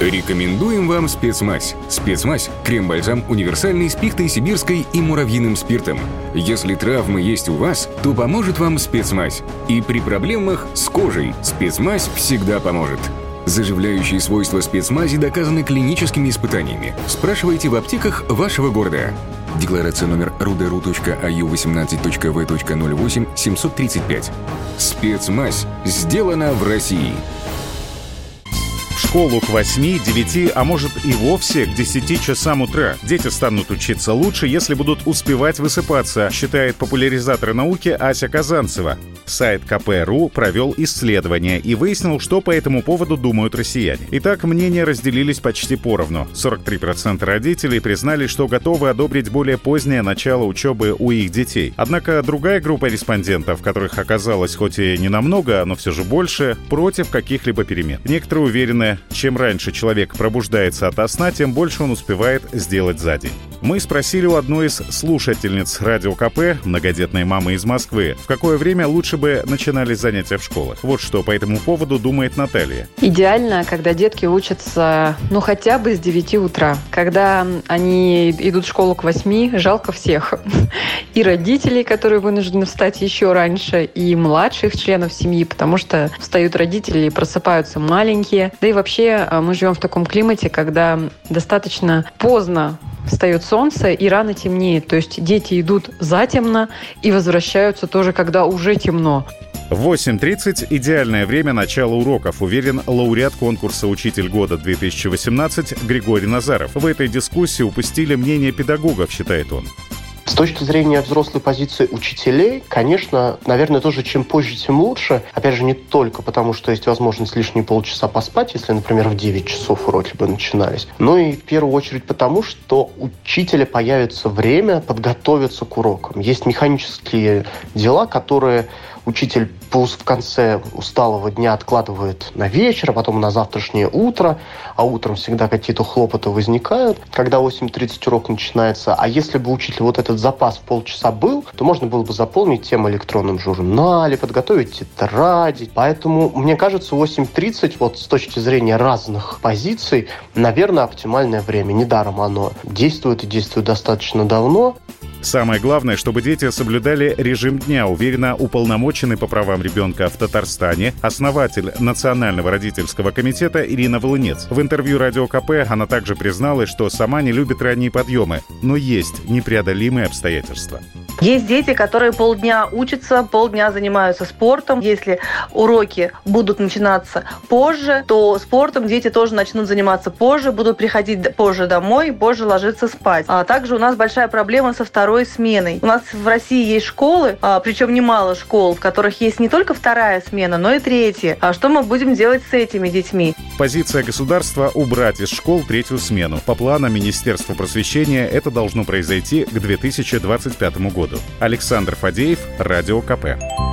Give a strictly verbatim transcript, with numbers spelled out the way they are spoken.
Рекомендуем вам спецмазь. Спецмазь – крем-бальзам универсальный с пихтой сибирской и муравьиным спиртом. Если травмы есть у вас, то поможет вам спецмазь. И при проблемах с кожей спецмазь всегда поможет. Заживляющие свойства спецмази доказаны клиническими испытаниями. Спрашивайте в аптеках вашего города. Декларация номер эр у дэ ру точка а ю восемнадцать точка вэ точка ноль восемь семьсот тридцать пять. Спецмазь сделана в России. В школу к восьми, девяти, а может и вовсе к десяти часам утра. Дети станут учиться лучше, если будут успевать высыпаться, считает популяризатор науки Ася Казанцева. Сайт ка пэ эр у провел исследование и выяснил, что по этому поводу думают россияне. Итак, мнения разделились почти поровну. сорок три процента родителей признали, что готовы одобрить более позднее начало учебы у их детей. Однако другая группа респондентов, которых оказалось хоть и не намного, но все же больше, против каких-либо перемен. Некоторые уверены, чем раньше человек пробуждается ото сна, тем больше он успевает сделать за день. Мы спросили у одной из слушательниц радио ка пэ, многодетной мамы из Москвы, в какое время лучше бы начинали занятия в школах. Вот что по этому поводу думает Наталья. Идеально, когда детки учатся, ну, хотя бы с девяти утра. Когда они идут в школу к восьми, жалко всех. И родителей, которые вынуждены встать еще раньше, и младших членов семьи, потому что встают родители и просыпаются маленькие. Да и вообще мы живем в таком климате, когда достаточно поздно встает солнце и рано темнеет. То есть дети идут затемно и возвращаются тоже, когда уже темно. восемь тридцать – идеальное время начала уроков, уверен лауреат конкурса «Учитель года две тысячи восемнадцать» Григорий Назаров. В этой дискуссии упустили мнение педагогов, считает он. С точки зрения взрослой позиции учителей, конечно, наверное, тоже чем позже, тем лучше. Опять же, не только потому, что есть возможность лишние полчаса поспать, если, например, в девять часов уроки бы начинались. Но и в первую очередь потому, что у учителя появится время подготовиться к урокам. Есть механические дела, которые учитель в конце усталого дня откладывает на вечер, а потом на завтрашнее утро, а утром всегда какие-то хлопоты возникают, когда восемь тридцать урок начинается. А если бы учитель вот этот запас в полчаса был, то можно было бы заполнить тем электронным журнале, подготовить тетради. Поэтому, мне кажется, восемь тридцать вот с точки зрения разных позиций, наверное, оптимальное время. Недаром оно действует и действует достаточно давно. Самое главное, чтобы дети соблюдали режим дня, уверенно уполномоченный по правам ребенка в Татарстане основатель Национального родительского комитета Ирина Волынец. В интервью радио ка пэ она также призналась, что сама не любит ранние подъемы, но есть непреодолимые обстоятельства. Есть дети, которые полдня учатся, полдня занимаются спортом. Если уроки будут начинаться позже, то спортом дети тоже начнут заниматься позже, будут приходить позже домой, позже ложиться спать. А также у нас большая проблема со второй сменой. У нас в России есть школы, а, причем немало школ, в которых есть не только вторая смена, но и третья. А что мы будем делать с этими детьми? Позиция государства – убрать из школ третью смену. По планам Министерства просвещения это должно произойти к две тысячи двадцать пятому году. Александр Фадеев, радио ка пэ.